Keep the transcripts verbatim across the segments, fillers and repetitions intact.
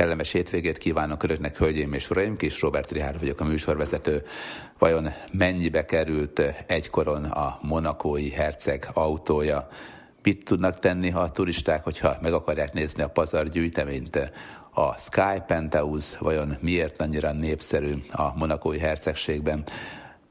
Kellemes hétvégét kívánok Önöknek, hölgyeim és uraim, Kis Robert Richárd vagyok, a műsorvezető. Vajon mennyibe került egykoron a monakói herceg autója? Mit tudnak tenni a turisták, hogyha meg akarják nézni a pazar gyűjteményt? A Sky Penthouse vajon miért annyira népszerű a monakói hercegségben?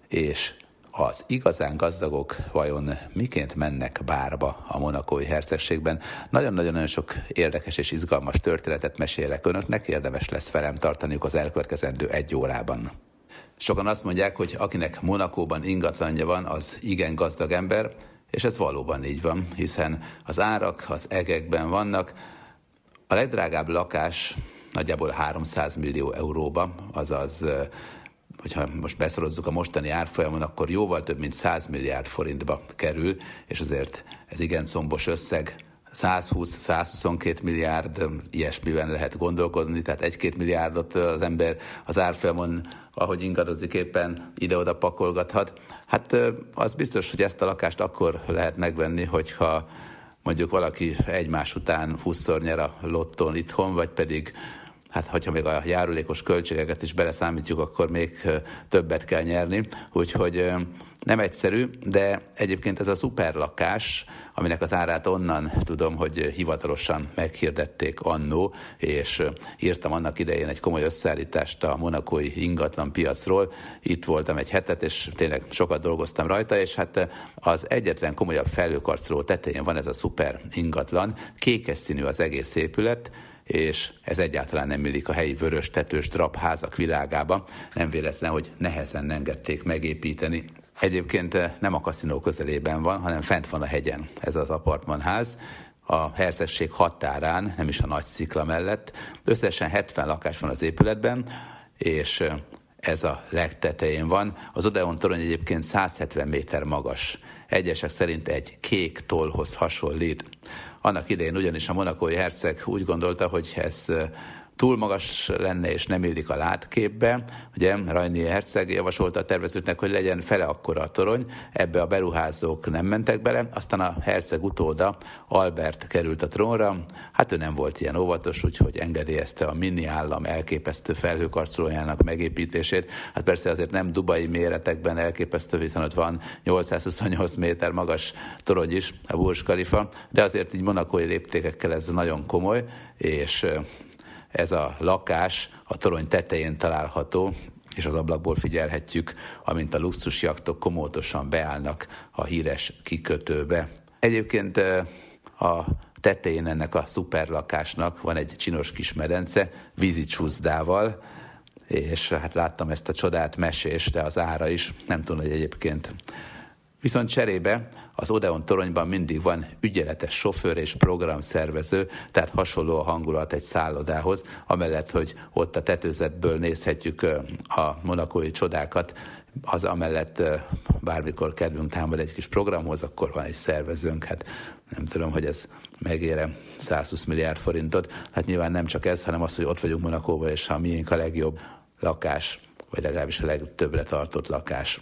És az igazán gazdagok vajon miként mennek bárba a monakói hercegségben? Nagyon-nagyon sok érdekes és izgalmas történetet mesélek Önöknek, érdemes lesz velem tartaniuk az elkövetkezendő egy órában. Sokan azt mondják, hogy akinek Monakóban ingatlanja van, az igen gazdag ember, és ez valóban így van, hiszen az árak az egekben vannak. A legdrágább lakás nagyjából háromszáz millió euróba, azaz hogyha most beszorozzuk a mostani árfolyamon, akkor jóval több mint száz milliárd forintba kerül, és azért ez igen combos összeg, százhúsz-százhuszonkettő milliárd, ilyesmiben lehet gondolkodni, tehát egy-két milliárdot az ember az árfolyamon, ahogy ingadozik éppen, ide-oda pakolgathat. Hát az biztos, hogy ezt a lakást akkor lehet megvenni, hogyha mondjuk valaki egymás után húszszor nyer a lottón itthon, vagy pedig hát, hogyha még a járulékos költségeket is beleszámítjuk, akkor még többet kell nyerni. Úgyhogy nem egyszerű, de egyébként ez a szuperlakás, aminek az árát onnan tudom, hogy hivatalosan meghirdették annó, és írtam annak idején egy komoly összeállítást a monakói ingatlan piacról. Itt voltam egy hetet, és tényleg sokat dolgoztam rajta, és hát az egyetlen komolyabb felhőkarcoló tetején van ez a szuper ingatlan. Kékes színű az egész épület, és ez egyáltalán nem illik a helyi vörös tetős drabházak világába. Nem véletlen, hogy nehezen engedték megépíteni. Egyébként nem a kaszinó közelében van, hanem fent van a hegyen ez az apartmanház, a hercegség határán, nem is a nagy szikla mellett. Összesen hetven lakás van az épületben, és ez a legtetején van. Az Odeon torony egyébként száz hetven méter magas. Egyesek szerint egy kék tollhoz hasonlít. Annak idején ugyanis a monakói herceg úgy gondolta, hogy ez túl magas lenne és nem illik a látképbe. Ugye Rajni herceg javasolta a tervezőknek, hogy legyen fele akkora a torony, ebbe a beruházók nem mentek bele, aztán a herceg utóda, Albert került a trónra, hát ő nem volt ilyen óvatos, úgyhogy engedélyezte a mini állam elképesztő felhőkarcolójának megépítését. Hát persze azért nem dubai méretekben elképesztő, viszont ott van nyolcszázhuszonnyolc méter magas torony is, a Burj Khalifa, de azért így monakói léptékekkel ez nagyon komoly, és ez a lakás a torony tetején található, és az ablakból figyelhetjük, amint a luxusjaktok komótosan beállnak a híres kikötőbe. Egyébként a tetején ennek a szuperlakásnak van egy csinos kis medence vízicsúszdával, és hát láttam ezt a csodát mesés, de az ára is, nem tudom, hogy egyébként. Viszont cserébe az Odeon toronyban mindig van ügyeletes sofőr és programszervező, tehát hasonló a hangulat egy szállodához, amellett, hogy ott a tetőzetből nézhetjük a monakói csodákat, az amellett bármikor kedvünk támad egy kis programhoz, akkor van egy szervezőnk, hát nem tudom, hogy ez megére százhúsz milliárd forintot. Hát nyilván nem csak ez, hanem az, hogy ott vagyunk Monakóban, és a miénk a legjobb lakás, vagy legalábbis a legtöbbre tartott lakás.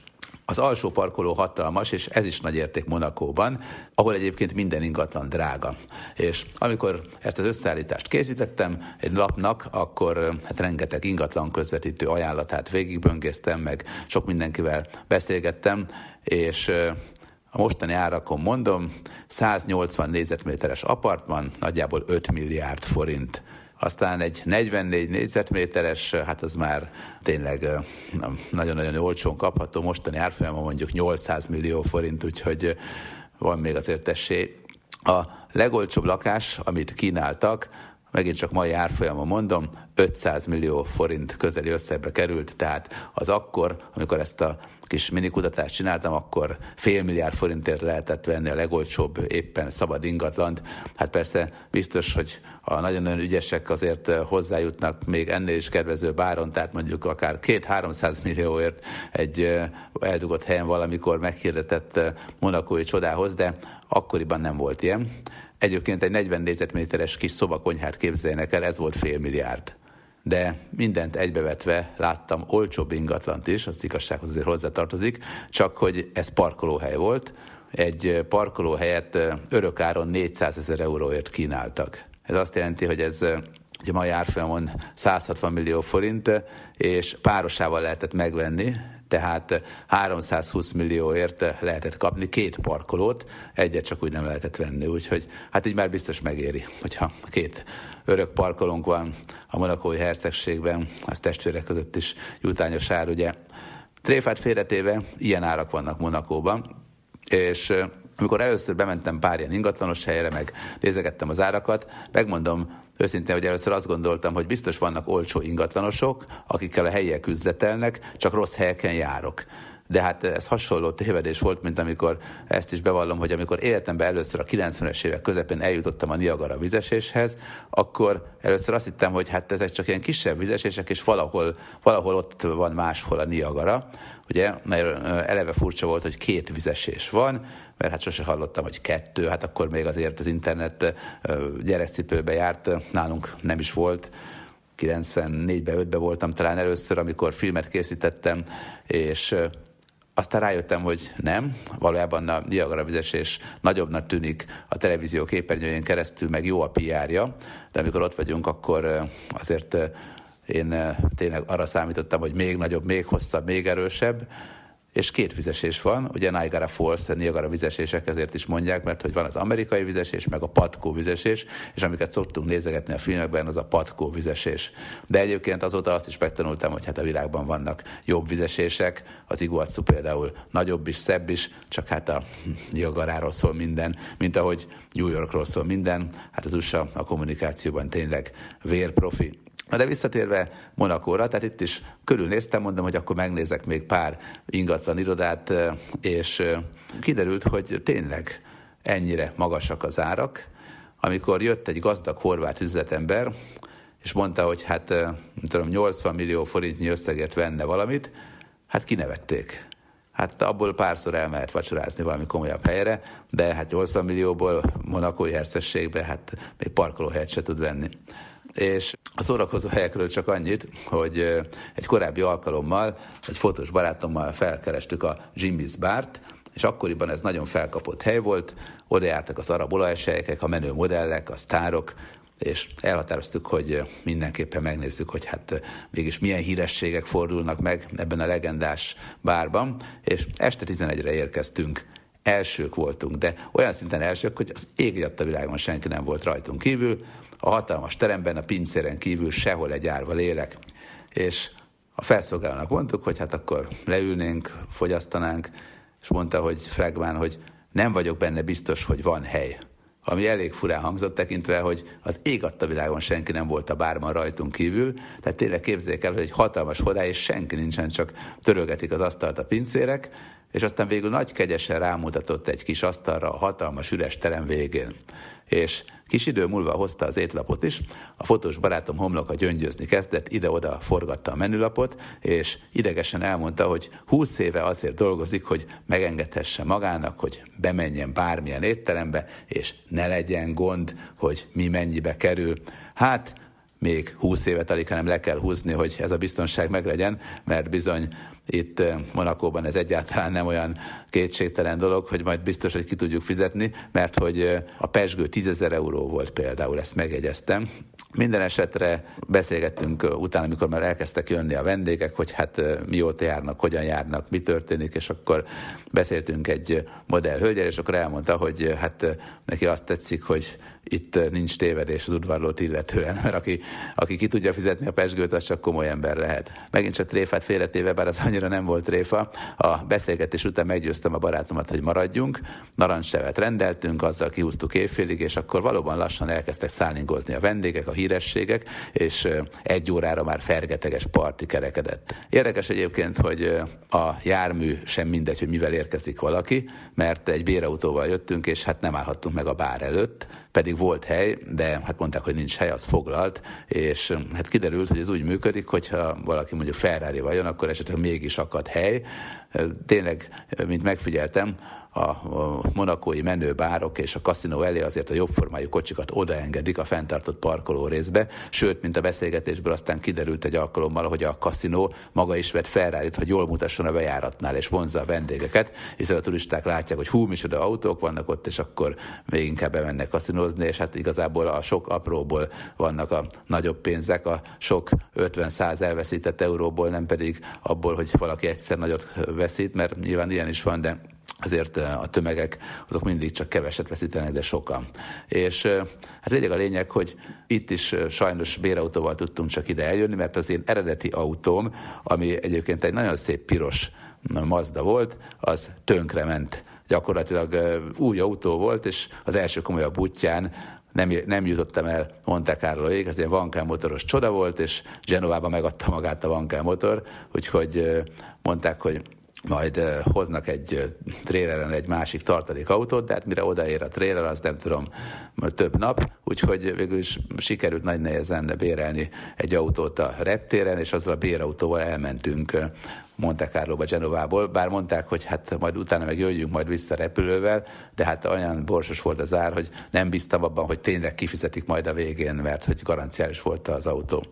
Az alsó parkoló hatalmas, és ez is nagy érték Monakóban, ahol egyébként minden ingatlan drága. És amikor ezt az összeállítást készítettem egy lapnak, akkor hát rengeteg ingatlan közvetítő ajánlatát végigböngésztem, meg sok mindenkivel beszélgettem, és a mostani árakon mondom, száznyolcvan négyzetméteres apartman, nagyjából öt milliárd forint. Aztán egy negyvennégy négyzetméteres, hát az már tényleg nagyon-nagyon olcsón kapható, mostani árfolyamon mondjuk nyolcszáz millió forint, úgyhogy van még azért esély. A legolcsóbb lakás, amit kínáltak, megint csak mai árfolyamon mondom, ötszáz millió forint közeli összegbe került, tehát az akkor, amikor ezt a kis minikutatást csináltam, akkor fél milliárd forintért lehetett venni a legolcsóbb éppen szabad ingatlant. Hát persze biztos, hogy a nagyon-nagyon ügyesek azért hozzájutnak még ennél is kedvező báron, tehát mondjuk akár kétszáz-háromszáz millióért egy eldugott helyen valamikor meghirdetett monakói csodához, de akkoriban nem volt ilyen. Egyébként egy negyven négyzetméteres kis szobakonyhát képzeljenek el, ez volt fél milliárd. De mindent egybevetve láttam olcsóbb ingatlant is, az igazsághoz azért hozzátartozik, csak hogy ez parkolóhely volt. Egy parkolóhelyet örökáron négyszázezer euróért kínáltak. Ez azt jelenti, hogy ez ugye mai árfolyamon száz hatvan millió forint, és párosával lehetett megvenni, tehát háromszázhúsz millióért lehetett kapni két parkolót, egyet csak úgy nem lehetett venni, úgyhogy hát így már biztos megéri, hogyha két örök parkolónk van a monakói hercegségben, az testvérek között is jutányos ár, ugye. Tréfát félretéve ilyen árak vannak Monakóban, és amikor először bementem pár ilyen ingatlanos helyre, meg nézegettem az árakat, megmondom őszintén, hogy először azt gondoltam, hogy biztos vannak olcsó ingatlanosok, akikkel a helyiek üzletelnek, csak rossz helyeken járok. De hát ez hasonló tévedés volt, mint amikor, ezt is bevallom, hogy amikor életemben először a kilencvenes évek közepén eljutottam a Niagara vízeséshez, akkor először azt hittem, hogy hát ezek csak ilyen kisebb vízesések, és valahol, valahol ott van máshol a Niagara. Ugye, mert eleve furcsa volt, hogy két vizesés van, mert hát sose hallottam, hogy kettő, hát akkor még azért az internet gyerekcipőbe járt, nálunk nem is volt. kilencvennégyben, ötben voltam talán először, amikor filmet készítettem, és aztán rájöttem, hogy nem, valójában a Niagara vizesés nagyobbnak tűnik a televízió képernyőjén keresztül, meg jó a pé er-ja, de amikor ott vagyunk, akkor azért én tényleg arra számítottam, hogy még nagyobb, még hosszabb, még erősebb, és két vizesés van, ugye Niagara Falls, Niagara vizesések, ezért is mondják, mert hogy van az amerikai vizesés, meg a patkó vizesés, és amiket szoktunk nézegetni a filmekben, az a patkó vizesés. De egyébként azóta azt is megtanultam, hogy hát a világban vannak jobb vizesések, az Iguazu például nagyobb is, szebb is, csak hát a Niagaráról szól minden, mint ahogy New Yorkról szól minden, hát az u es á a kommunikációban tényleg vérprofi. De visszatérve Monakóra, tehát itt is körülnéztem, mondom, hogy akkor megnézek még pár ingatlan irodát, és kiderült, hogy tényleg ennyire magasak az árak. Amikor jött egy gazdag horvát üzletember, és mondta, hogy hát tudom, nyolcvan millió forintnyi összegért venne valamit, hát kinevették. Hát abból párszor elmehet vacsorázni valami komolyabb helyre, de hát nyolcvan millióból monakói hercegségbe hát még parkolóhelyet se tud venni. És a szórakozó helyekről csak annyit, hogy egy korábbi alkalommal, egy fotós barátommal felkerestük a Jimmy's Bart, és akkoriban ez nagyon felkapott hely volt, oda jártak az arab olajsejkek, a menő modellek, a sztárok, és elhatároztuk, hogy mindenképpen megnézzük, hogy hát mégis milyen hírességek fordulnak meg ebben a legendás bárban, és este tizenegyre érkeztünk. Elsők voltunk, de olyan szinten elsők, hogy az ég alatt a világon senki nem volt rajtunk kívül, a hatalmas teremben, a pincéren kívül sehol egy árva lélek. És a felszolgálónak mondtuk, hogy hát akkor leülnénk, fogyasztanánk, és mondta, hogy fregván, hogy nem vagyok benne biztos, hogy van hely. Ami elég furán hangzott tekintve, hogy az ég adta világon senki nem volt a bárban rajtunk kívül, tehát tényleg képzeljék el, hogy egy hatalmas hodály, és senki nincsen, csak törölgetik az asztalt a pincérek, és aztán végül nagy kegyesen rámutatott egy kis asztalra a hatalmas üres terem végén. És kis idő múlva hozta az étlapot is, a fotós barátom homloka gyöngyözni kezdett, ide-oda forgatta a menülapot, és idegesen elmondta, hogy húsz éve azért dolgozik, hogy megengedhesse magának, hogy bemenjen bármilyen étterembe, és ne legyen gond, hogy mi mennyibe kerül. Hát még húsz évet alig, hanem le kell húzni, hogy ez a biztonság meglegyen, mert bizony itt Monakóban ez egyáltalán nem olyan kétségtelen dolog, hogy majd biztos, hogy ki tudjuk fizetni, mert hogy a pezsgő tízezer euró volt például, ezt megjegyeztem. Minden esetre beszélgettünk utána, amikor már elkezdtek jönni a vendégek, hogy hát mióta járnak, hogyan járnak, mi történik, és akkor beszéltünk egy modell hölgyel, és akkor elmondta, hogy hát neki azt tetszik, hogy itt nincs tévedés az udvarlót illetően, mert aki, aki ki tudja fizetni a pezsgőt, az csak komoly ember lehet. Megint csak tréfát félretéve, bár az annyira nem volt tréfa, a beszélgetés után meggyőztem a barátomat, hogy maradjunk, narancslevet rendeltünk, azzal kihúztuk évfélig, és akkor valóban lassan elkezdtek szálingozni a vendégek, a hírességek, és egy órára már fergeteges parti kerekedett. Érdekes egyébként, hogy a jármű sem mindegy, hogy mivel érkezik valaki, mert egy bérautóval jöttünk, és hát nem állhattunk meg a bár előtt, pedig volt hely, de hát mondták, hogy nincs hely, az foglalt, és hát kiderült, hogy ez úgy működik, hogyha valaki mondjuk Ferrarival jön, akkor esetleg mégis akad hely. Tényleg, mint megfigyeltem, a monakói menőbárok és a kaszinó elé azért a jobbformájú kocsikat odaengedik a fenntartott parkoló részbe, sőt, mint a beszélgetésből aztán kiderült egy alkalommal, hogy a kaszinó maga is vett Ferrarit, hogy jól mutasson a bejáratnál és vonzza a vendégeket, hiszen a turisták látják, hogy hú, micsoda autók vannak ott, és akkor még inkább bemennek kaszinozni, és hát igazából a sok apróból vannak a nagyobb pénzek, a sok ötven-száz elveszített euróból, nem pedig abból, hogy valaki egyszer nagyot veszít, mert nyilván ilyen is van, de azért a tömegek azok mindig csak keveset veszítenek, de sokan. És hát lényeg a lényeg, hogy itt is sajnos bérautóval tudtunk csak ide eljönni, mert az én eredeti autóm, ami egyébként egy nagyon szép piros Mazda volt, az tönkrement. Gyakorlatilag új autó volt, és az első komolyabb útján Nem, nem jutottam el Monte Carloig, az ilyen Vankel motoros csoda volt, és Genovában megadta magát a Vankel motor, úgyhogy mondták, hogy majd hoznak egy tréleren egy másik tartalékautót, de hát mire odaér a tréler, az nem tudom, több nap, úgyhogy végül is sikerült nagy nehezen bérelni egy autót a reptéren, és azzal a bérautóval elmentünk Monte Carlóba, Genovából, bár mondták, hogy hát majd utána meg jöjjünk majd vissza repülővel, de hát olyan borsos volt az ár, hogy nem bíztam abban, hogy tényleg kifizetik majd a végén, mert hogy garanciális volt az autó.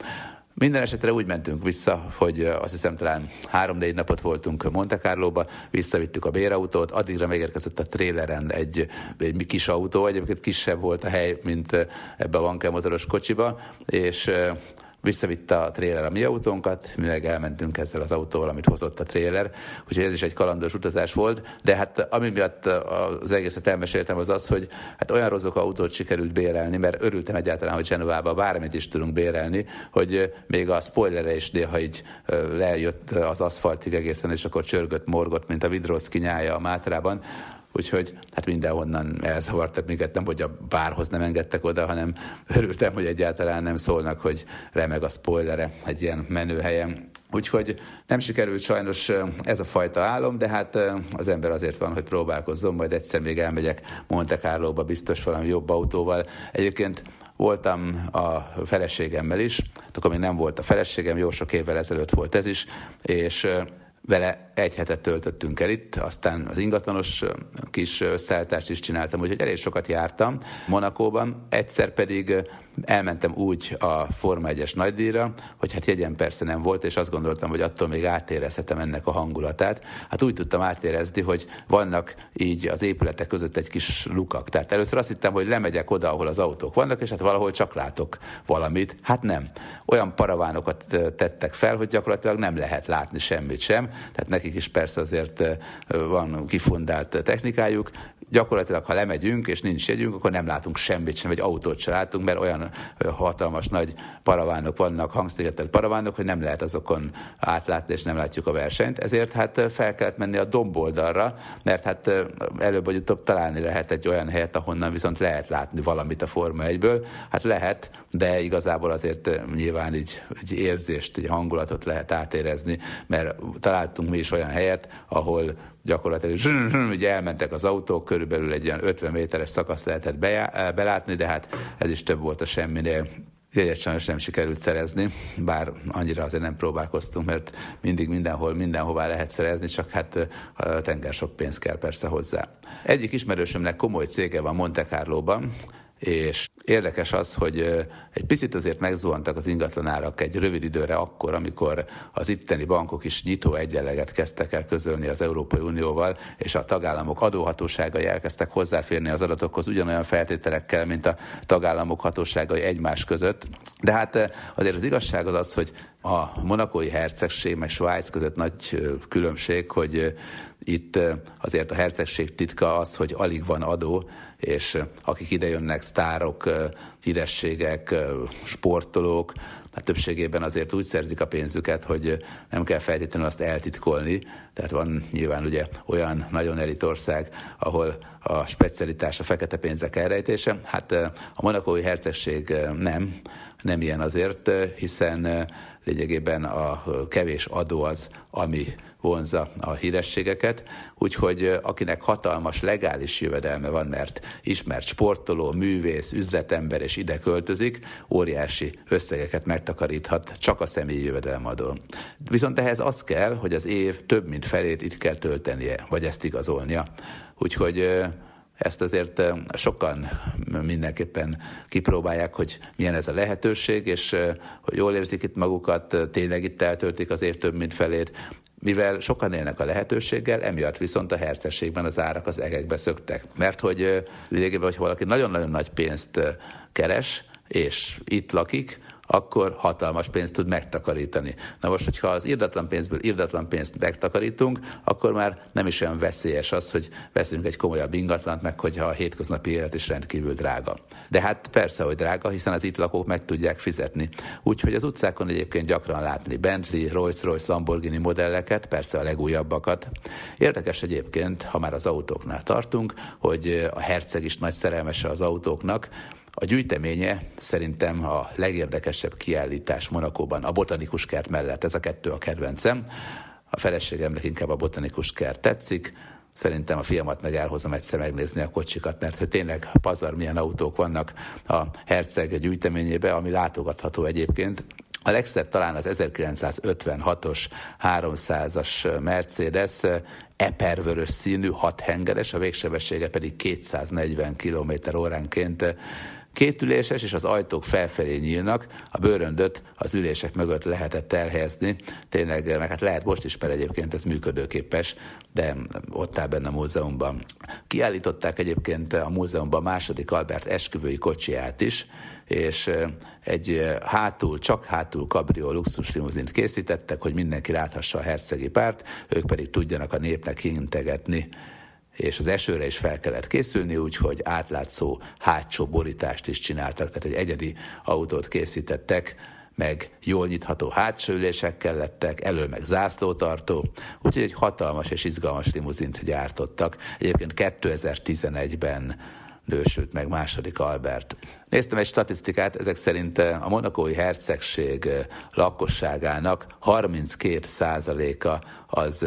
Minden esetre úgy mentünk vissza, hogy azt hiszem talán három-négy napot voltunk Monte Carlóba, visszavittük a bérautót, addigra megérkezett a tréleren egy, egy kis autó, egyébként kisebb volt a hely, mint ebbe a Vankel motoros kocsiba, és visszavitte a tréler a mi autónkat, mi meg elmentünk ezzel az autóval, amit hozott a tréler, úgyhogy ez is egy kalandos utazás volt, de hát ami miatt az egészet elmeséltem az az, hogy hát olyan rozok autót sikerült bérelni, mert örültem egyáltalán, hogy Genovába bármit is tudunk bérelni, hogy még a spoilerre is néha így lejött az aszfaltig egészen, és akkor csörgött, morgott, mint a Vidroszki nyája a Mátrában. Úgyhogy hát mindenhonnan elzavartak minket, nem hogy a bárhoz nem engedtek oda, hanem örültem, hogy egyáltalán nem szólnak, hogy remeg a spoilere egy ilyen menőhelyen. Úgyhogy nem sikerült sajnos ez a fajta álom, de hát az ember azért van, hogy próbálkozzon, majd egyszer még elmegyek Monte Carlóba biztos valami jobb autóval. Egyébként voltam a feleségemmel is, akkor még nem volt a feleségem, jó sok évvel ezelőtt volt ez is, és vele egy hetet töltöttünk el itt, aztán az ingatlanos kis összeállítást is csináltam, úgyhogy elég sokat jártam Monakóban. Egyszer pedig elmentem úgy a Forma egyes nagydíjra, hogy hát jegyem persze nem volt, és azt gondoltam, hogy attól még átérezhetem ennek a hangulatát. Hát úgy tudtam átérezni, hogy vannak így az épületek között egy kis lukak. Tehát először azt hittem, hogy lemegyek oda, ahol az autók vannak, és hát valahol csak látok valamit. Hát nem. Olyan paravánokat tettek fel, hogy gyakorlatilag nem lehet látni semmit sem. Tehát nekik is persze azért van kifundált technikájuk. Gyakorlatilag, ha lemegyünk, és nincs jegyünk, akkor nem látunk semmit sem, egy autót sem látunk, mert olyan hatalmas nagy paravánok vannak, hangszigetelt paravánok, hogy nem lehet azokon átlátni, és nem látjuk a versenyt. Ezért hát fel kellett menni a domboldalra, mert hát előbb vagy utóbb találni lehet egy olyan helyet, ahonnan viszont lehet látni valamit a Forma egyből. Hát lehet, de igazából azért nyilván így, így érzést, egy hangulatot lehet átérezni, mert találtunk mi is olyan helyet, ahol gyakorlatilag zsün, zsün, ugye elmentek az autók, körülbelül egy olyan ötven méteres szakasz lehetett bejá, belátni, de hát ez is több volt a semminél. Jegyet sajnos nem sikerült szerezni, bár annyira azért nem próbálkoztunk, mert mindig mindenhol, mindenhová lehet szerezni, csak hát a tenger sok pénz kell persze hozzá. Egyik ismerősömnek komoly cége van Monte Carlóban, és érdekes az, hogy egy picit azért megzuhantak az ingatlanárak egy rövid időre akkor, amikor az itteni bankok is nyitó egyenleget kezdtek el közölni az Európai Unióval, és a tagállamok adóhatóságai elkezdtek hozzáférni az adatokhoz ugyanolyan feltételekkel, mint a tagállamok hatóságai egymás között. De hát azért az igazság az az, hogy a monakói hercegség meg Svájc között nagy különbség, hogy itt azért a hercegség titka az, hogy alig van adó, és akik idejönnek, sztárok, hírességek, sportolók, hát többségében azért úgy szerzik a pénzüket, hogy nem kell feltétlenül azt eltitkolni. Tehát van nyilván ugye olyan nagyon elit ország, ahol a specialitás a fekete pénzek elrejtése. Hát a monakói hercegség nem, nem ilyen azért, hiszen lényegében a kevés adó az, ami vonzza a hírességeket, úgyhogy akinek hatalmas legális jövedelme van, mert ismert sportoló, művész, üzletember és ide költözik, óriási összegeket megtakaríthat csak a személyi jövedelemadón. Viszont ehhez az kell, hogy az év több mint felét itt kell töltenie, vagy ezt igazolnia. Úgyhogy ezt azért sokan mindenképpen kipróbálják, hogy milyen ez a lehetőség, és hogy jól érzik itt magukat, tényleg itt eltöltik az év több mint felét. Mivel sokan élnek a lehetőséggel, emiatt viszont a hercegségben az árak az egekbe szöktek. Mert hogy lényegében, hogyha valaki nagyon-nagyon nagy pénzt keres, és itt lakik, akkor hatalmas pénzt tud megtakarítani. Na most, hogyha az irdatlan pénzből irdatlan pénzt megtakarítunk, akkor már nem is olyan veszélyes az, hogy veszünk egy komolyabb ingatlant, meg hogyha a hétköznapi élet is rendkívül drága. De hát persze, hogy drága, hiszen az itt lakók meg tudják fizetni. Úgyhogy az utcákon egyébként gyakran látni Bentley, Rolls-Royce, Lamborghini modelleket, persze a legújabbakat. Érdekes egyébként, ha már az autóknál tartunk, hogy a herceg is nagy szerelmese az autóknak. A gyűjteménye szerintem a legérdekesebb kiállítás Monakóban, a botanikus kert mellett, ez a kettő a kedvencem. A feleségemnek inkább a botanikus kert tetszik, szerintem a fiamat meg elhozom egyszer megnézni a kocsikat, mert hogy tényleg pazar milyen autók vannak a herceg gyűjteményében, ami látogatható egyébként. A legszebb talán az ezerkilencszázötvenhatos háromszázas Mercedes, epervörös színű, hathengeres, a végsebessége pedig kétszáznegyven kilométer óránként. Kétüléses, és az ajtók felfelé nyílnak, a bőröndöt az ülések mögött lehetett elhelyezni. Tényleg, meg hát lehet most is, mert egyébként ez működőképes, de ott áll benne a múzeumban. Kiállították egyébként a múzeumban második Albert esküvői kocsiját is, és egy hátul, csak hátul kabrió luxus limuzint készítettek, hogy mindenki láthassa a hercegi párt, ők pedig tudjanak a népnek hintegetni. És az esőre is fel kellett készülni, úgyhogy átlátszó hátsó borítást is csináltak, tehát egy egyedi autót készítettek, meg jól nyitható hátsó ülések kellettek, elől meg zászlótartó, úgyhogy egy hatalmas és izgalmas limuzint gyártottak. Egyébként kétezer-tizenegyben nősült meg második Albert. Néztem egy statisztikát, ezek szerint a monakói hercegség lakosságának harminckét százaléka az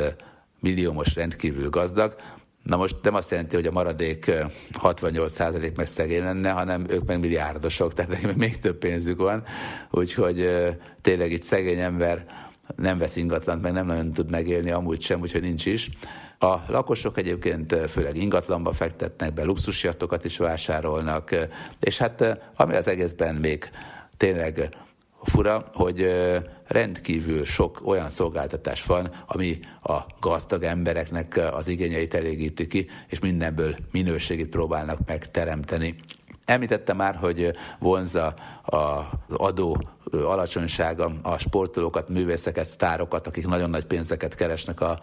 milliómos rendkívül gazdag. Na most nem azt jelenti, hogy a maradék hatvannyolc százalék meg szegény lenne, hanem ők meg milliárdosok, tehát még több pénzük van, úgyhogy tényleg itt szegény ember nem vesz ingatlant, meg nem nagyon tud megélni amúgy sem, úgyhogy nincs is. A lakosok egyébként főleg ingatlanba fektetnek be, luxusjattokat is vásárolnak, és hát ami az egészben még tényleg fura, hogy rendkívül sok olyan szolgáltatás van, ami a gazdag embereknek az igényeit elégíti ki, és mindenből minőségét próbálnak megteremteni. Említettem már, hogy vonzza az adó alacsonysága a sportolókat, művészeket, sztárokat, akik nagyon nagy pénzeket keresnek a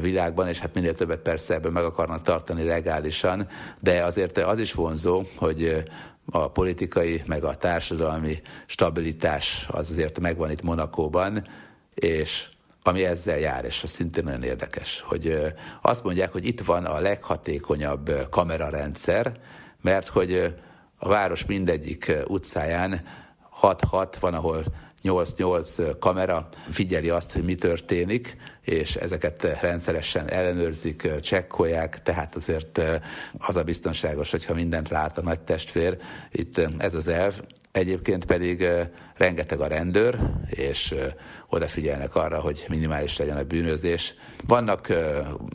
világban, és hát minél többet persze ebből meg akarnak tartani legálisan, de azért az is vonzó, hogy a politikai, meg a társadalmi stabilitás az azért megvan itt Monakóban, és ami ezzel jár, és az szintén nagyon érdekes, hogy azt mondják, hogy itt van a leghatékonyabb kamerarendszer, mert hogy a város mindegyik utcáján hat-hat, van ahol nyolc-nyolc kamera figyeli azt, hogy mi történik, és ezeket rendszeresen ellenőrzik, csekkolják, tehát azért az a biztonságos, hogyha mindent lát a nagy testvér. Itt ez az elv. Egyébként pedig rengeteg a rendőr, és odafigyelnek arra, hogy minimális legyen a bűnözés. Vannak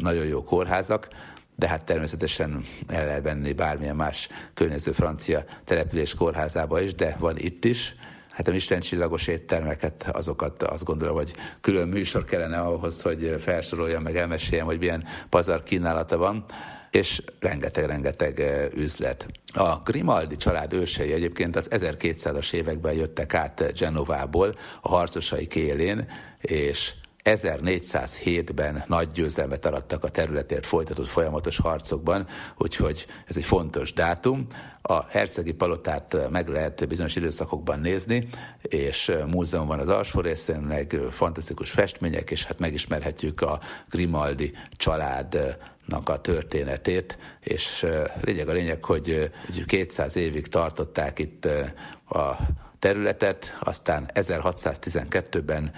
nagyon jó kórházak, de hát természetesen el lehet venni bármilyen más környező francia település kórházába is, de van itt is. Hát a Michelin-csillagos éttermeket, azokat azt gondolom, hogy külön műsor kellene ahhoz, hogy felsoroljam, meg elmeséljem, hogy milyen pazar kínálata van, és rengeteg-rengeteg üzlet. A Grimaldi család ősei egyébként az ezerkétszázas években jöttek át Genovából a harcosaik élén, és ezernégyszázhétben nagy győzelmet arattak a területért folytatott folyamatos harcokban, úgyhogy ez egy fontos dátum. A hercegi palotát meg lehet bizonyos időszakokban nézni, és múzeum van az alsó részén, meg fantasztikus festmények, és hát megismerhetjük a Grimaldi családnak a történetét, és lényeg a lényeg, hogy kétszáz évig tartották itt a területet, aztán ezerhatszáztizenkettőben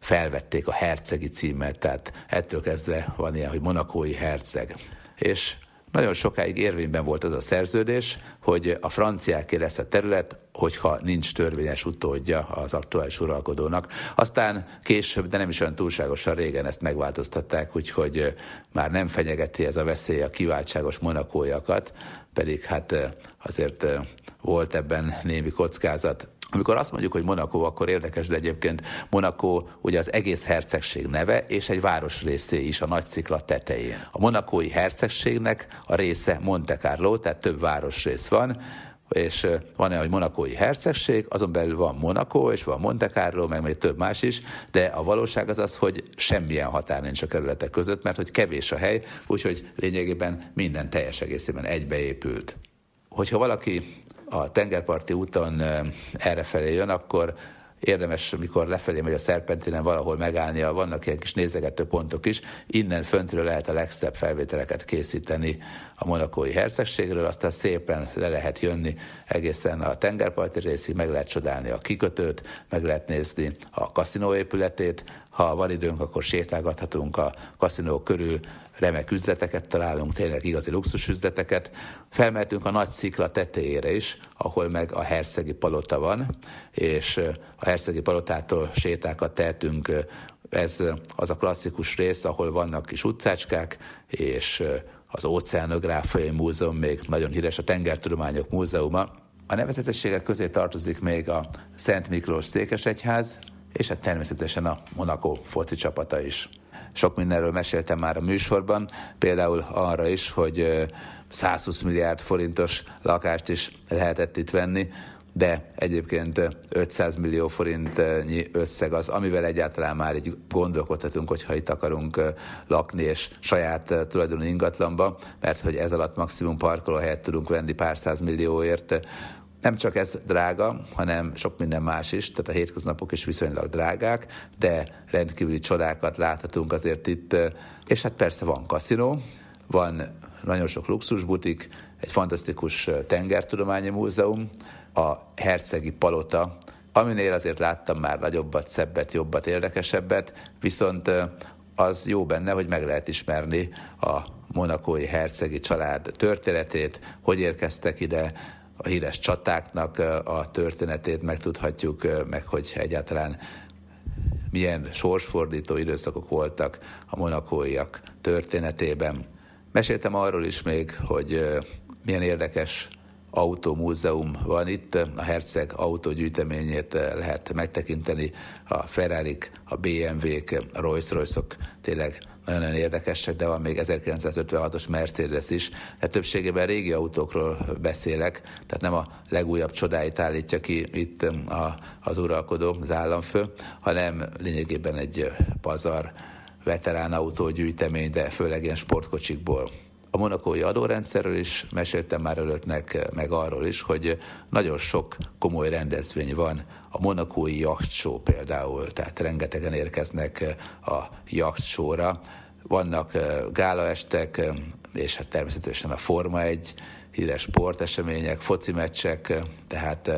felvették a hercegi címet, tehát ettől kezdve van ilyen, hogy monakói herceg. És nagyon sokáig érvényben volt az a szerződés, hogy a franciáké lesz a terület, hogyha nincs törvényes utódja az aktuális uralkodónak. Aztán később, de nem is olyan túlságosan régen ezt megváltoztatták, úgyhogy már nem fenyegeti ez a veszély a kiváltságos monakóiakat, pedig hát azért volt ebben némi kockázat. Amikor azt mondjuk, hogy Monaco, akkor érdekes, de egyébként Monaco ugye az egész hercegség neve, és egy város részé is a nagy szikla tetején. A monakói hercegségnek a része Monte Carlo, tehát több városrész van, és van olyan, hogy monakói hercegség, azon belül van Monaco, és van Monte Carlo, meg még több más is, de a valóság az az, hogy semmilyen határ nincs a kerületek között, mert hogy kevés a hely, úgyhogy lényegében minden teljes egészében egybeépült. Hogyha valaki a tengerparti úton errefelé jön, akkor érdemes, mikor lefelé megy a Szerpentinen, valahol megállnia, vannak ilyen kis nézegető pontok is, innen föntről lehet a legszebb felvételeket készíteni a monakói hercegségről, aztán szépen le lehet jönni egészen a tengerparti részig, meg lehet csodálni a kikötőt, meg lehet nézni a kaszinó épületét, ha van időnk, akkor sétálgathatunk a kaszinó körül, remek üzleteket találunk, tényleg igazi luxusüzleteket. Felmehetünk a nagy szikla tetejére is, ahol meg a hercegi palota van, és a hercegi palotától sétákat tehetünk. Ez az a klasszikus rész, ahol vannak kis utcácskák, és az Óceánográfiai Múzeum, még nagyon híres a Tengertudományok Múzeuma. A nevezetességek közé tartozik még a Szent Miklós Székesegyház, és hát természetesen a Monaco foci csapata is. Sok mindenről meséltem már a műsorban, például arra is, hogy százhúsz milliárd forintos lakást is lehetett itt venni, de egyébként ötszáz millió forintnyi összeg az, amivel egyáltalán már így gondolkodhatunk, hogyha itt akarunk lakni és saját tulajdonú ingatlanba, mert hogy ez alatt maximum parkolóhelyet tudunk venni pár száz millióért. Nem csak ez drága, hanem sok minden más is, tehát a hétköznapok is viszonylag drágák, de rendkívüli csodákat láthatunk azért itt. És hát persze van kaszinó, van nagyon sok luxusbutik, egy fantasztikus tengertudományi múzeum, a hercegi palota, aminél azért láttam már nagyobbat, szebbet, jobbat, érdekesebbet, viszont az jó benne, hogy meg lehet ismerni a monakói hercegi család történetét, hogy érkeztek ide, a híres csatáknak a történetét megtudhatjuk, meg hogy egyáltalán milyen sorsfordító időszakok voltak a monakóiak történetében. Meséltem arról is még, hogy milyen érdekes autómúzeum van itt, a herceg autógyűjteményét lehet megtekinteni, a Ferrarik, a bé em vé-k, a Rolls-Royce-ok tényleg nagyon érdekesek, de van még ezerkilencszázötvenhatos Mercedes is. Tehát többségében régi autókról beszélek, tehát nem a legújabb csodáit állítja ki itt a, az uralkodó, az államfő, hanem lényegében egy pazar, veterán autógyűjtemény, de főleg ilyen sportkocsikból. A monakói adórendszerről is meséltem már önöknek, meg arról is, hogy nagyon sok komoly rendezvény van. A monakói jachtshow például, tehát rengetegen érkeznek a jachtshowra. Vannak gálaestek, és hát természetesen a Forma egy, híres sportesemények, foci meccsek, tehát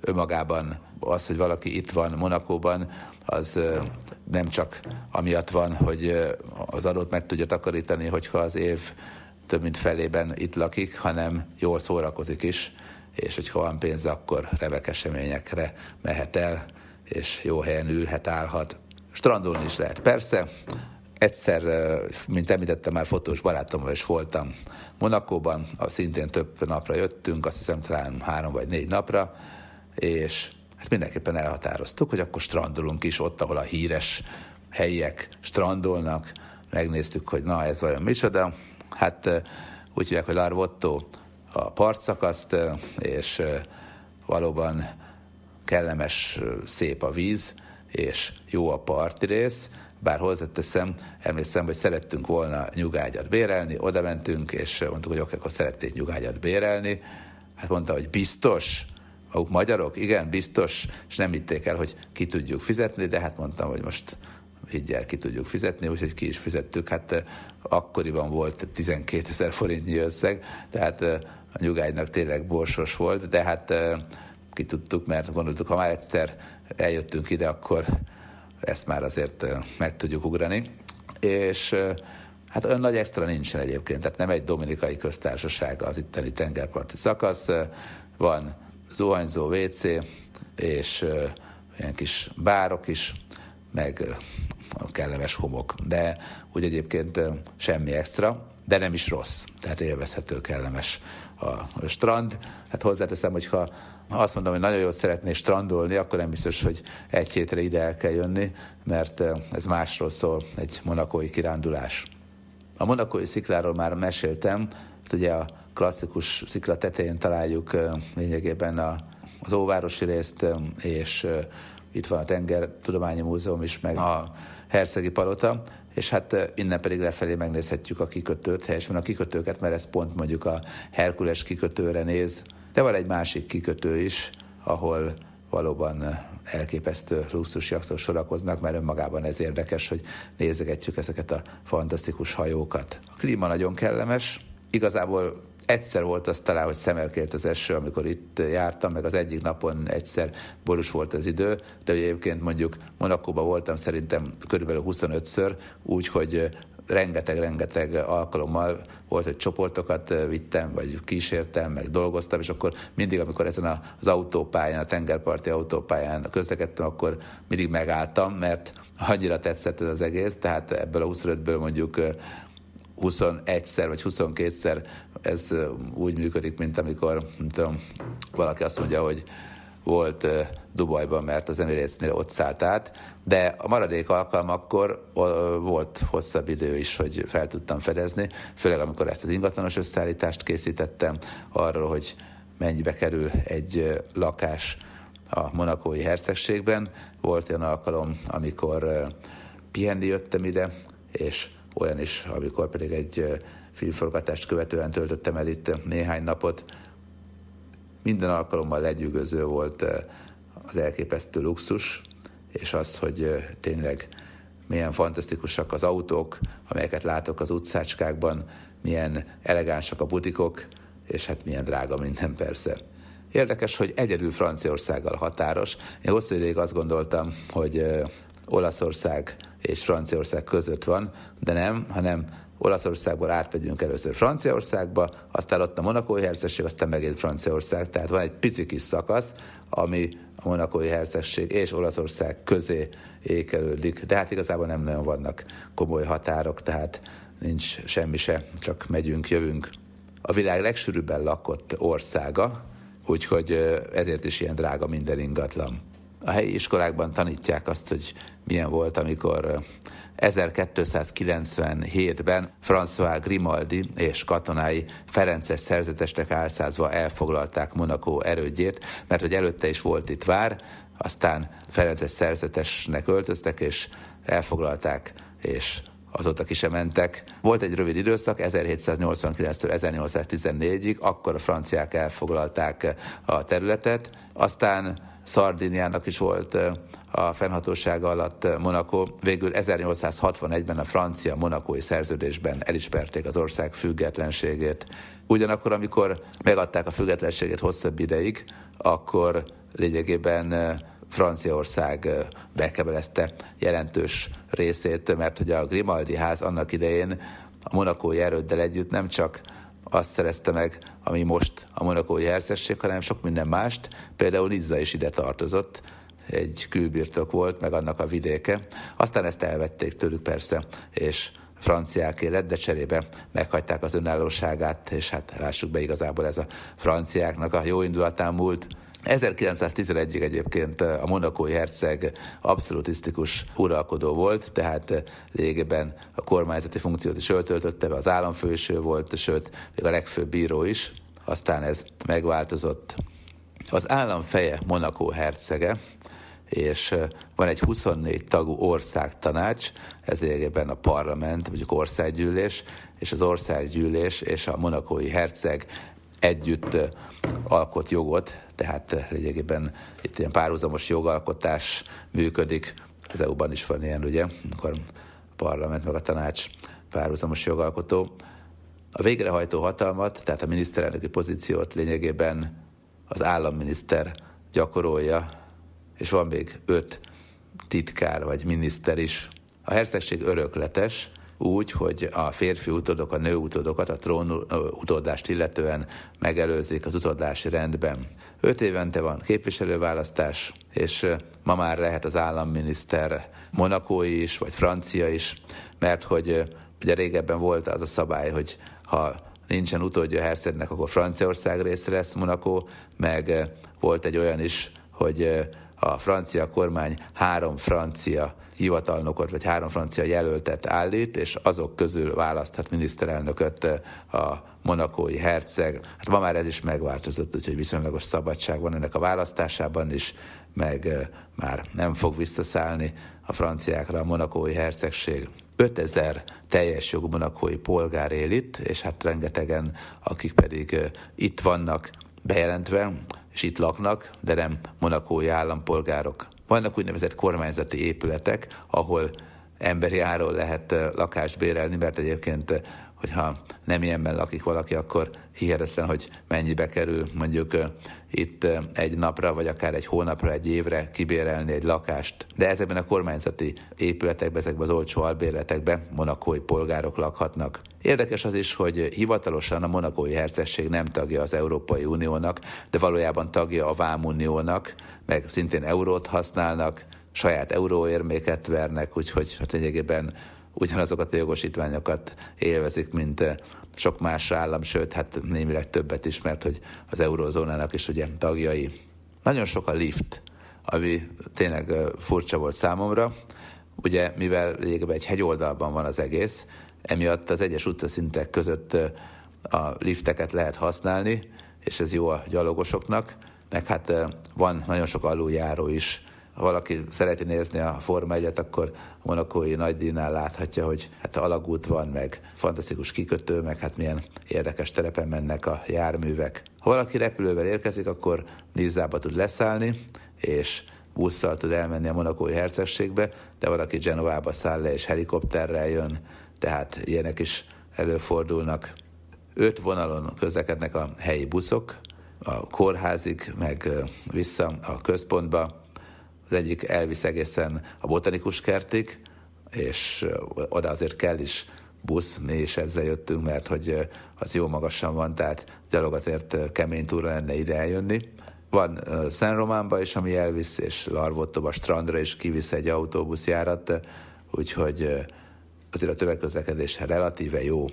önmagában az, hogy valaki itt van Monakóban, az nem csak amiatt van, hogy az adót meg tudja takarítani, hogyha az év több mint felében itt lakik, hanem jól szórakozik is, és hogyha van pénze, akkor remek eseményekre mehet el, és jó helyen ülhet, állhat. Strandolni is lehet, persze. Egyszer, mint említettem, már fotós barátommal is voltam Monakóban, szintén több napra jöttünk, azt hiszem talán három vagy négy napra, és hát mindenképpen elhatároztuk, hogy akkor strandolunk is ott, ahol a híres helyiek strandolnak. Megnéztük, hogy na, ez vajon micsoda. Hát úgy hívják, hogy Larvotto a partszakaszt, és valóban kellemes, szép a víz, és jó a parti rész, bár hozzáteszem, emlékszem, hogy szerettünk volna nyugágyat bérelni, oda mentünk, és mondtuk, hogy oké, akkor szeretnék nyugágyat bérelni. Hát mondta, hogy biztos, maguk magyarok, igen, biztos, és nem hitték el, hogy ki tudjuk fizetni, de hát mondtam, hogy most higgy el, ki tudjuk fizetni, úgyhogy ki is fizettük. Hát akkoriban volt tizenkét ezer forintnyi összeg, tehát a nyugágynak tényleg borsos volt, de hát ki tudtuk, mert gondoltuk, ha már egyszer eljöttünk ide, akkor ezt már azért meg tudjuk ugrani. És hát olyan nagy extra nincsen egyébként, tehát nem egy dominikai köztársaság az itteni tengerparti szakasz, van zuhanyzó vé cé, és ilyen kis bárok is, meg kellemes homok, de úgy egyébként semmi extra, de nem is rossz, tehát élvezhető, kellemes a strand. Hát hozzáteszem, hogy ha azt mondom, hogy nagyon jól szeretné strandolni, akkor nem biztos, hogy egy hétre ide el kell jönni, mert ez másról szól, egy monakói kirándulás. A monakói szikláról már meséltem, ugye a klasszikus szikla tetején találjuk lényegében az óvárosi részt, és itt van a Tengertudományi Múzeum is, meg a Hercegi Palota, és hát innen pedig lefelé megnézhetjük a kikötőt, helyesben a kikötőket, mert ez pont mondjuk a Herkules kikötőre néz. De van egy másik kikötő is, ahol valóban elképesztő luxusjachtok sorakoznak, mert önmagában ez érdekes, hogy nézegetjük ezeket a fantasztikus hajókat. A klíma nagyon kellemes, igazából egyszer volt az talán, hogy szemerkélt az eső, amikor itt jártam, meg az egyik napon egyszer borús volt az idő, de egyébként mondjuk Monakóban voltam szerintem körülbelül huszonötször, úgyhogy rengeteg-rengeteg alkalommal volt, hogy csoportokat vittem, vagy kísértem, meg dolgoztam, és akkor mindig, amikor ezen az autópályán, a tengerparti autópályán közlekedtem, akkor mindig megálltam, mert annyira tetszett ez az egész, tehát ebből a huszonötből mondjuk huszonegyszer vagy huszonkétszer ez úgy működik, mint amikor nem tudom, valaki azt mondja, hogy volt Dubajban, mert az Emiratesnél ott szállt át, de a maradék alkalmakkor volt hosszabb idő is, hogy fel tudtam fedezni, főleg amikor ezt az ingatlanos összeállítást készítettem arról, hogy mennyibe kerül egy lakás a monakói hercegségben. Volt olyan alkalom, amikor pihenni jöttem ide, és olyan is, amikor pedig egy filmforgatást követően töltöttem el itt néhány napot. Minden alkalommal lenyűgöző volt az elképesztő luxus, és az, hogy tényleg milyen fantasztikusak az autók, amelyeket látok az utcácskákban, milyen elegánsak a butikok, és hát milyen drága minden persze. Érdekes, hogy egyedül Franciaországgal határos. Én hosszú ideig azt gondoltam, hogy Olaszország és Franciaország között van, de nem, hanem Olaszországból átmegyünk először Franciaországba, aztán ott a monakói hercegség, aztán megint Franciaország, tehát van egy pici kis szakasz, ami a monakói hercegség és Olaszország közé ékelődik, de hát igazából nem nagyon vannak komoly határok, tehát nincs semmi se, csak megyünk, jövünk. A világ legsűrűbben lakott országa, úgyhogy ezért is ilyen drága minden ingatlan. A helyi iskolákban tanítják azt, hogy milyen volt, amikor ezerkétszázkilencvenhétben François Grimaldi és katonái ferences szerzetestek álszázva elfoglalták Monakó erődjét, mert hogy előtte is volt itt vár, aztán ferences szerzetesnek öltöztek, és elfoglalták, és azóta ki sem mentek. Volt egy rövid időszak, ezerhétszáznyolcvankilenctől ezernyolcszáztizennégyig, akkor a franciák elfoglalták a területet, aztán Szardiniának is volt a fennhatósága alatt Monakó. Végül ezernyolcszázhatvanegyben a francia-monakói szerződésben elismerték az ország függetlenségét. Ugyanakkor, amikor megadták a függetlenségét hosszabb ideig, akkor lényegében Franciaország bekebelezte jelentős részét, mert hogy a Grimaldi ház annak idején a monakói erőddel együtt nem csak azt szerezte meg, ami most a monakói hercegség, hanem sok minden mást, például Nizza is ide tartozott, egy külbirtok volt, meg annak a vidéke. Aztán ezt elvették tőlük persze, és franciáké lett, de cserébe meghagyták az önállóságát, és hát lássuk be, igazából ez a franciáknak a jó indulatán múlt. ezerkilencszáztizenegyig egyébként a monakói herceg abszolutisztikus uralkodó volt, tehát lényegében a kormányzati funkciót is öltöltötte be, az államfő is ő volt, sőt, még a legfőbb bíró is. Aztán ez megváltozott. Az állam feje Monakó hercege, és van egy huszonnégy tagú országtanács, ez lényegében a parlament, mondjuk országgyűlés, és az országgyűlés és a monakói herceg együtt alkot jogot, tehát lényegében itt ilyen párhuzamos jogalkotás működik. Az é u-ban is van ilyen, ugye, amikor a parlament meg a tanács párhuzamos jogalkotó. A végrehajtó hatalmat, tehát a miniszterelnöki pozíciót lényegében az államminiszter gyakorolja, és van még öt titkár vagy miniszter is. A hercegség örökletes, úgy, hogy a férfi utódok, a nő utódokat a trón utódlást illetően megelőzik az utódlási rendben. Öt évente van képviselőválasztás, és ma már lehet az államminiszter monakói is, vagy francia is, mert hogy ugye régebben volt az a szabály, hogy ha nincsen utódja a hercegnek, akkor Franciaország részre lesz Monakó, meg volt egy olyan is, hogy a francia kormány három francia hivatalnokot, vagy három francia jelöltet állít, és azok közül választhat miniszterelnököt a monakói herceg. Hát ma már ez is megváltozott, úgyhogy viszonylagos szabadság van ennek a választásában is, meg már nem fog visszaszállni a franciákra a monakói hercegség. ötezer teljes jogú monakói polgár él itt, és hát rengetegen, akik pedig itt vannak bejelentve, és itt laknak, de nem monakói állampolgárok. Vannak úgynevezett kormányzati épületek, ahol emberi áron lehet lakást bérelni, mert egyébként, hogyha nem ilyenben lakik valaki, akkor hihetetlen, hogy mennyibe kerül mondjuk itt egy napra, vagy akár egy hónapra, egy évre kibérelni egy lakást. De ezekben a kormányzati épületekben, ezekben az olcsó albérletekben monakói polgárok lakhatnak. Érdekes az is, hogy hivatalosan a monakói hercegség nem tagja az Európai Uniónak, de valójában tagja a Vámuniónak, meg szintén eurót használnak, saját euróérméket vernek, úgyhogy hát lényegében ugyanazokat a jogosítványokat élvezik, mint sok más állam, sőt, hát némileg többet is, mert hogy az eurózónának is ugye tagjai. Nagyon sok a lift, ami tényleg furcsa volt számomra, ugye mivel lényegében egy hegyoldalban van az egész, emiatt az egyes utcaszintek között a lifteket lehet használni, és ez jó a gyalogosoknak, meg hát van nagyon sok aluljáró is. Ha valaki szereti nézni a Forma egyet, akkor a monakói nagydíjnál láthatja, hogy hát alagút van, meg fantasztikus kikötő, meg hát milyen érdekes terepen mennek a járművek. Ha valaki repülővel érkezik, akkor Nizzába tud leszállni, és busszal tud elmenni a monakói hercegségbe, de valaki Genovába száll le, és helikopterrel jön, tehát ilyenek is előfordulnak. Öt vonalon közlekednek a helyi buszok, a kórházig, meg vissza a központba. Az egyik elvisz egészen a botanikus kertig, és oda azért kell is busz, mi is ezzel jöttünk, mert hogy az jó magasan van, tehát gyalog azért kemény túra lenne ide eljönni. Van Szent Románba is, ami elvisz, és Larvottóba strandra is kivisz egy autóbuszjárat, úgyhogy azért a tömegközlekedés relatíve jó,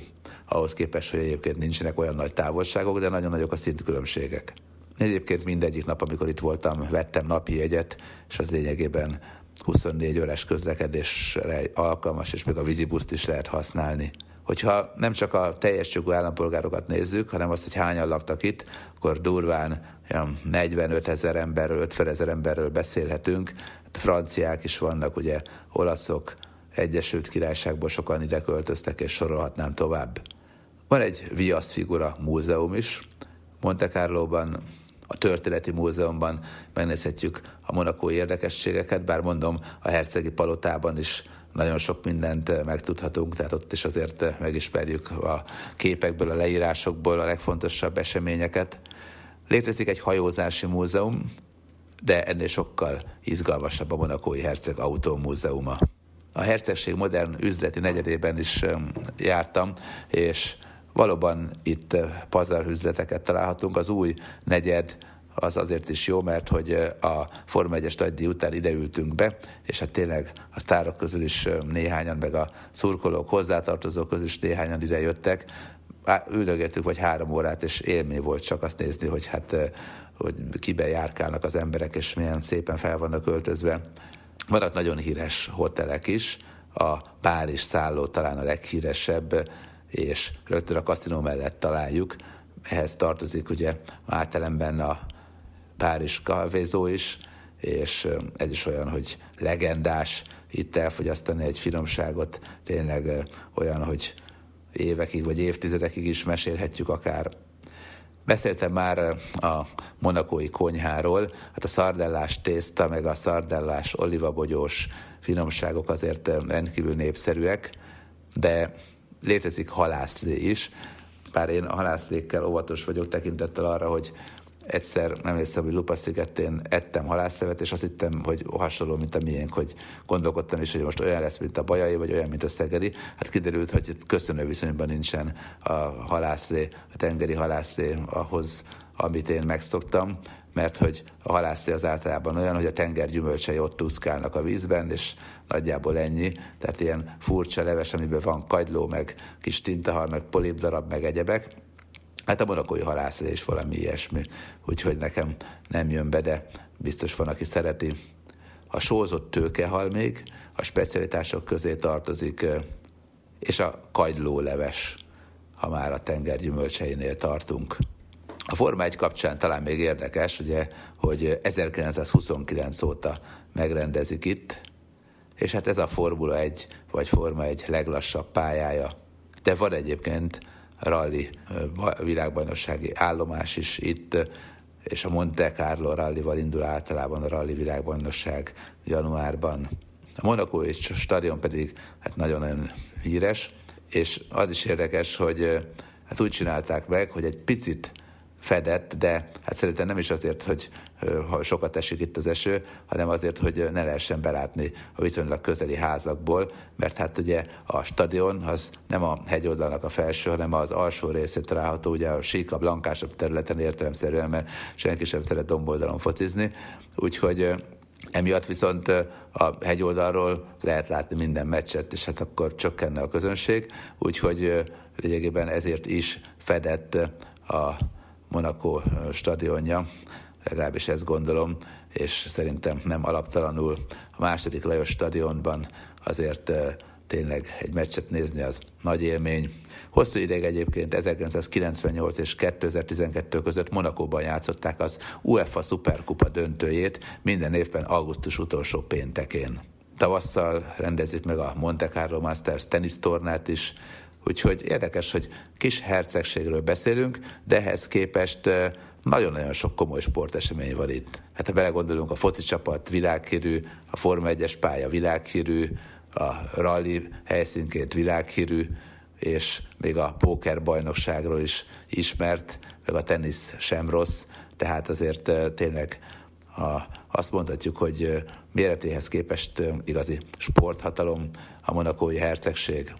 ahhoz képest, hogy egyébként nincsenek olyan nagy távolságok, de nagyon nagyok a szintkülönbségek. Egyébként mindegyik nap, amikor itt voltam, vettem napi jegyet, és az lényegében huszonnégy órás közlekedésre alkalmas, és még a vízibuszt is lehet használni. Hogyha nem csak a teljes jogú állampolgárokat nézzük, hanem azt, hogy hányan laktak itt, akkor durván negyvenöt ezer emberről, ötven ezer emberről beszélhetünk. Franciák is vannak, ugye olaszok, Egyesült Királyságból sokan ide költöztek, és sorolhatnám tovább. Van egy viaszfigura múzeum is, Monte Carlóban, a Történeti Múzeumban megnézhetjük a monakói érdekességeket, bár mondom, a hercegi palotában is nagyon sok mindent megtudhatunk, tehát ott is azért megismerjük a képekből, a leírásokból a legfontosabb eseményeket. Létezik egy hajózási múzeum, de ennél sokkal izgalmasabb a monakói herceg autómúzeuma. A hercegség modern üzleti negyedében is jártam, és valóban itt pazarhüzleteket találhatunk. Az új negyed az azért is jó, mert hogy a Forma egyes nagydíj után ideültünk be, és hát tényleg a sztárok közül is néhányan, meg a szurkolók, hozzátartozók közül is néhányan ide jöttek. Üldögéltük vagy három órát, és élmény volt csak azt nézni, hogy hát hogy kiben járkálnak az emberek, és milyen szépen fel vannak öltözve. Vannak nagyon híres hotelek is, a Párizs szálló talán a leghíresebb, és rögtön a kaszinó mellett találjuk. Ehhez tartozik ugye általában a Párizs kávézó is, és ez is olyan, hogy legendás itt elfogyasztani egy finomságot, tényleg olyan, hogy évekig vagy évtizedekig is mesélhetjük akár. Beszéltem már a monakói konyháról, hát a szardellás tészta, meg a szardellás olivabogyós finomságok azért rendkívül népszerűek, de létezik halászlé is, bár én a halászlékkel óvatos vagyok tekintettel arra, hogy Egyszer emlékszem, hogy Lupa szigetén ettem halászlevet, és azt hittem, hogy hasonló, mint a miénk, hogy gondolkodtam is, hogy most olyan lesz, mint a bajai, vagy olyan, mint a szegedi. Hát kiderült, hogy itt köszönő viszonyban nincsen a halászlé, a tengeri halászlé ahhoz, amit én megszoktam, mert hogy a halászlé az általában olyan, hogy a tenger gyümölcsei ott úszkálnak a vízben, és nagyjából ennyi, tehát ilyen furcsa leves, amiben van kagyló, meg kis tintahal, meg polipdarab, meg egyebek. Hát a monakói halászlé is valami ilyesmi, úgyhogy nekem nem jön be, de biztos van, aki szereti. A sózott tőkehal még a specialitások közé tartozik, és a kagylóleves, ha már a tenger gyümölcseinél tartunk. A Forma egy kapcsán talán még érdekes, ugye, hogy ezerkilencszázhuszonkilenc óta megrendezik itt, és hát ez a Formula egy vagy Forma egy leglassabb pályája. De van egyébként rally világbajnoksági állomás is itt, és a Monte Carlo rallyval indul általában a rally világbajnokság januárban. A monakói stadion pedig hát nagyon-nagyon híres, és az is érdekes, hogy hát úgy csinálták meg, hogy egy picit fedett, de hát szerintem nem is azért, hogy ha sokat esik itt az eső, hanem azért, hogy ne lehessen belátni a viszonylag közeli házakból, mert hát ugye a stadion az nem a hegyoldalnak a felső, hanem az alsó részét található, ugye a síkabb, lankásabb területen értelemszerűen, mert senki sem szeret domboldalon focizni, úgyhogy emiatt viszont a hegyoldalról lehet látni minden meccset, és hát akkor csökkenne a közönség, úgyhogy lényegében ezért is fedett a Monaco stadionja, legalábbis ezt gondolom, és szerintem nem alaptalanul a második Lajos stadionban azért tényleg egy meccset nézni az nagy élmény. Hosszú ideig egyébként ezerkilencszázkilencvennyolc és kétezer-tizenkettő között Monakóban játszották az UEFA Szuperkupa döntőjét minden évben augusztus utolsó péntekén. Tavasszal rendezik meg a Monte Carlo Masters tenisztornát is, úgyhogy érdekes, hogy kis hercegségről beszélünk, de ehhez képest nagyon-nagyon sok komoly sportesemény van itt. Hát ha belegondolunk, a foci csapat világhírű, a Forma egyes pálya világhírű, a rally helyszínként világhírű, és még a póker bajnokságról is ismert, meg a tenisz sem rossz, tehát azért tényleg a, azt mondhatjuk, hogy méretéhez képest igazi sporthatalom a monakói hercegség.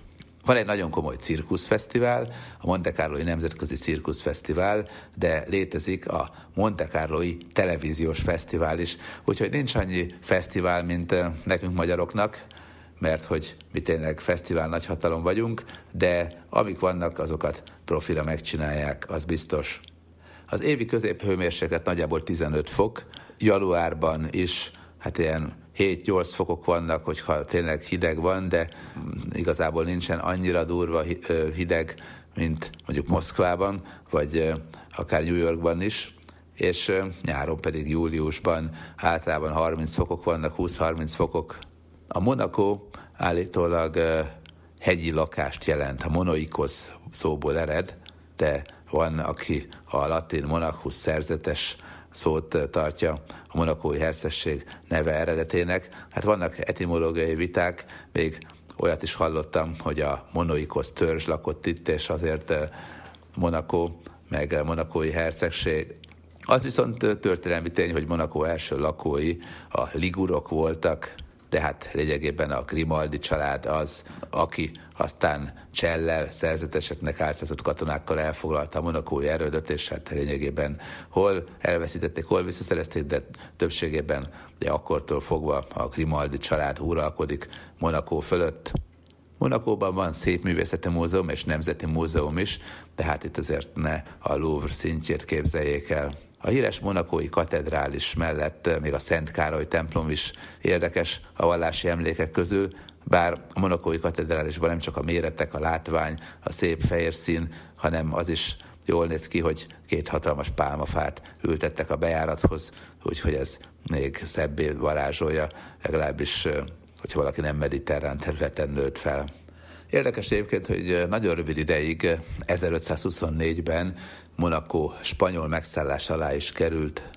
Van egy nagyon komoly cirkuszfesztivál, a Monte Carloi Nemzetközi Cirkuszfesztivál, de létezik a Monte Carloi Televíziós Fesztivál is, úgyhogy nincs annyi fesztivál, mint nekünk magyaroknak, mert hogy mi tényleg fesztivál nagyhatalom vagyunk, de amik vannak, azokat profira megcsinálják, az biztos. Az évi középhőmérséklet nagyjából tizenöt fok, januárban is, hát ilyen hét-nyolc fokok vannak, hogyha tényleg hideg van, de igazából nincsen annyira durva hideg, mint mondjuk Moszkvában, vagy akár New Yorkban is, és nyáron pedig júliusban általában harminc fokok vannak, húsz-harminc fokok. A Monaco állítólag hegyi lakást jelent, a monoikos szóból ered, de van, aki a latin monachus szerzetes szót tartja a monakói hercegség neve eredetének. Hát vannak etimológiai viták, még olyat is hallottam, hogy a monoikos törzs lakott itt, és azért Monaco, meg a monakói hercegség. Az viszont történelmi tény, hogy Monaco első lakói a ligurok voltak, de hát lényegében a Grimaldi család az, aki aztán Csellel szerzeteseknek álcázott katonákkal elfoglalta a monakói erődöt, és hát lényegében hol elveszítették, hol visszaszerezték, de többségében, de akkortól fogva a Grimaldi család uralkodik Monakó fölött. Monakóban van szép művészeti múzeum és nemzeti múzeum is, de hát itt azért ne a Louvre szintjét képzeljék el. A híres monakói katedrális mellett még a Szent Károly templom is érdekes a vallási emlékek közül, bár a monakói katedrálisban nem csak a méretek, a látvány, a szép fehér szín, hanem az is jól néz ki, hogy két hatalmas pálmafát ültettek a bejárathoz, úgyhogy ez még szebbé varázsolja, legalábbis, hogyha valaki nem mediterrán területen nőtt fel. Érdekes egyébként, hogy nagyon rövid ideig, ezerötszázhuszonnégyben Monaco spanyol megszállás alá is került,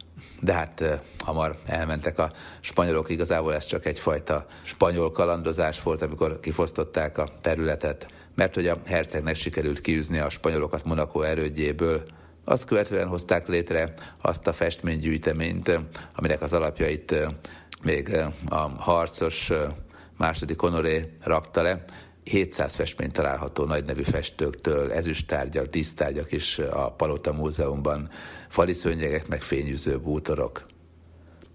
de hát hamar elmentek a spanyolok, igazából ez csak egyfajta spanyol kalandozás volt, amikor kifosztották a területet, mert hogy a hercegnek sikerült kiűzni a spanyolokat Monaco erődjéből. azt követően hozták létre azt a festménygyűjteményt, aminek az alapjait még a harcos második Honoré rakta le. hétszáz festmény található nagy nevű festőktől, ezüsttárgyak, dísztárgyak is a Palota Múzeumban, faliszőnyegek meg fényűző bútorok.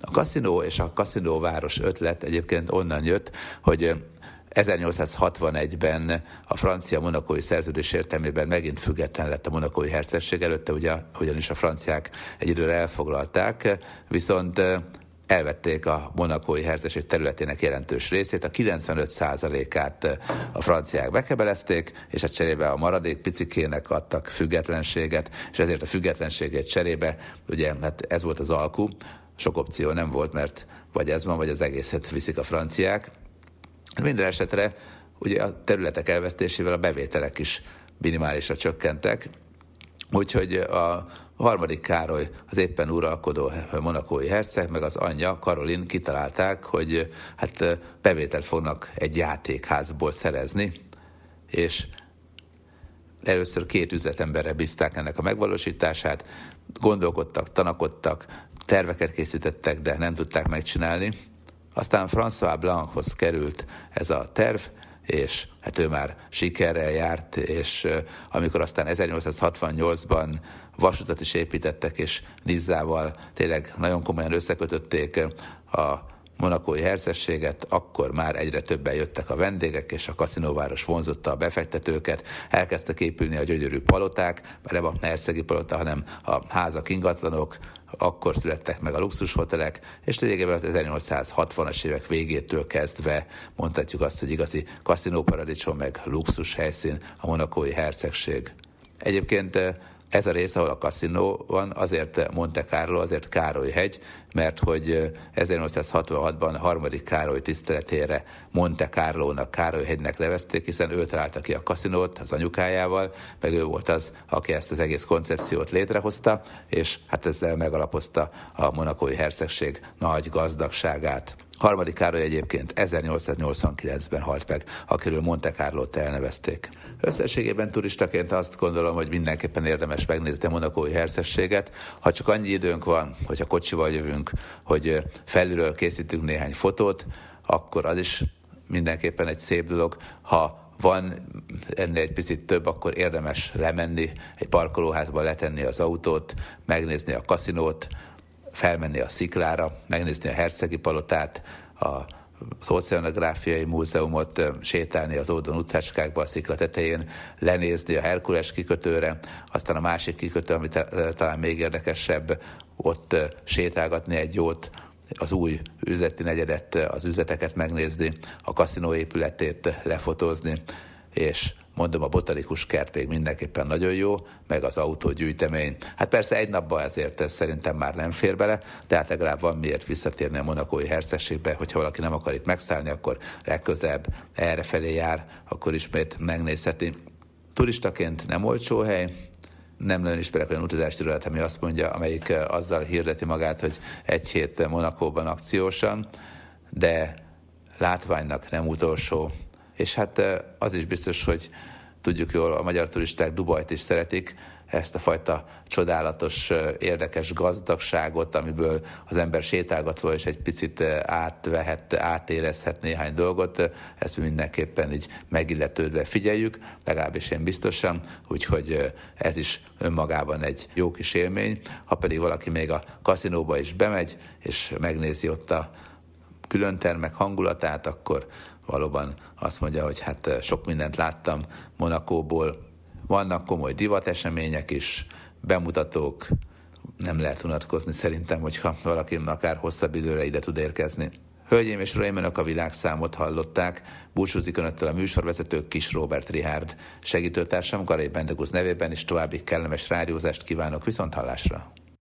A kaszinó és a kaszinóváros ötlet egyébként onnan jött, hogy ezernyolcszázhatvanegyben a francia monakói szerződés értelmében megint független lett a monakói hercegség, előtte ugyanis a franciák egy időre elfoglalták, viszont elvették a monakói hercegség területének jelentős részét, a kilencvenöt százalékát a franciák bekebelezték, és a cserébe a maradék picikének adtak függetlenséget, és ezért a függetlenségét cserébe, ugye hát ez volt az alku, sok opció nem volt, mert vagy ez van, vagy az egészet viszik a franciák. Minden esetre ugye a területek elvesztésével a bevételek is minimálisra csökkentek, úgyhogy a harmadik Károly, az éppen uralkodó monakói herceg, meg az anyja, Karolin kitalálták, hogy hát bevételt fognak egy játékházból szerezni, és először két üzletemberre bízták ennek a megvalósítását, gondolkodtak, tanakodtak, terveket készítettek, de nem tudták megcsinálni. Aztán François Blanchoz került ez a terv, és hát ő már sikerrel járt, és amikor aztán ezernyolcszázhatvannyolcban vasutat is építettek, és Nizzával tényleg nagyon komolyan összekötötték a monakói hercegséget, akkor már egyre többen jöttek a vendégek, és a kaszinóváros vonzotta a befektetőket, elkezdtek épülni a gyönyörű paloták, mert nem a hercegi palota, hanem a házak, ingatlanok, akkor születtek meg a luxushotelek, és lényegében az ezernyolcszázhatvanas évek végétől kezdve mondhatjuk azt, hogy igazi kaszinóparadicsom meg luxus helyszín a monakói hercegség. Egyébként ez a rész, ahol a kaszinó van, azért Monte Carlo, azért Károly-hegy, mert hogy ezernyolcszázhatvanhatban harmadik Károly tiszteletére Monte Carlónak, Károly-hegynek nevezték, hiszen ő találta ki a kaszinót az anyukájával, meg ő volt az, aki ezt az egész koncepciót létrehozta, és hát ezzel megalapozta a monakói hercegség nagy gazdagságát. Harmadik Károly egyébként ezernyolcszáznyolcvankilencben halt meg, akiről Monte Carlót elnevezték. Összességében turistaként azt gondolom, hogy mindenképpen érdemes megnézni a monakói hercegséget. Ha csak annyi időnk van, hogyha kocsival jövünk, hogy felülről készítünk néhány fotót, akkor az is mindenképpen egy szép dolog. Ha van ennél egy picit több, akkor érdemes lemenni, egy parkolóházban letenni az autót, megnézni a kaszinót, felmenni a Sziklára, megnézni a hercegi palotát, az Oceanográfiai Múzeumot, sétálni az Ódon utcácskákba a Szikla tetején, lenézni a Herkules kikötőre, aztán a másik kikötő, ami talán még érdekesebb, ott sétálgatni egy jót, az új üzleti negyedet, az üzleteket megnézni, a kaszinó épületét lefotózni, és mondom, a botanikus kert még mindenképpen nagyon jó, meg az autógyűjtemény. Hát persze egy napban ezért ez szerintem már nem fér bele, de hát legalább van miért visszatérni a monakói hercegségbe, hogyha valaki nem akar itt megszállni, akkor legközelebb errefelé jár, akkor ismét megnézheti. Turistaként nem olcsó hely, nem nagyon ismerek olyan utazási irodát, ami azt mondja, amelyik azzal hirdeti magát, hogy egy hét Monakóban akciósan, de látványnak nem utolsó. És hát az is biztos, hogy tudjuk jól, a magyar turisták Dubajt is szeretik, ezt a fajta csodálatos, érdekes gazdagságot, amiből az ember sétálgatva is egy picit átvehet, átérezhet néhány dolgot, ezt mi mindenképpen így megilletődve figyeljük, legalábbis én biztosan, úgyhogy ez is önmagában egy jó kis élmény. Ha pedig valaki még a kaszinóba is bemegy, és megnézi ott a külön termek hangulatát, akkor valóban azt mondja, hogy hát sok mindent láttam Monakóból. Vannak komoly divatesemények is, bemutatók, nem lehet unatkozni szerintem, hogyha valaki akár hosszabb időre ide tud érkezni. Hölgyeim és uraim, önök a világszámot hallották. Búcsúzik önöktől a műsorvezető, Kis Róbert Richárd. Segítőtársam Garay Bendegúz nevében is további kellemes rádiózást kívánok, viszont hallásra!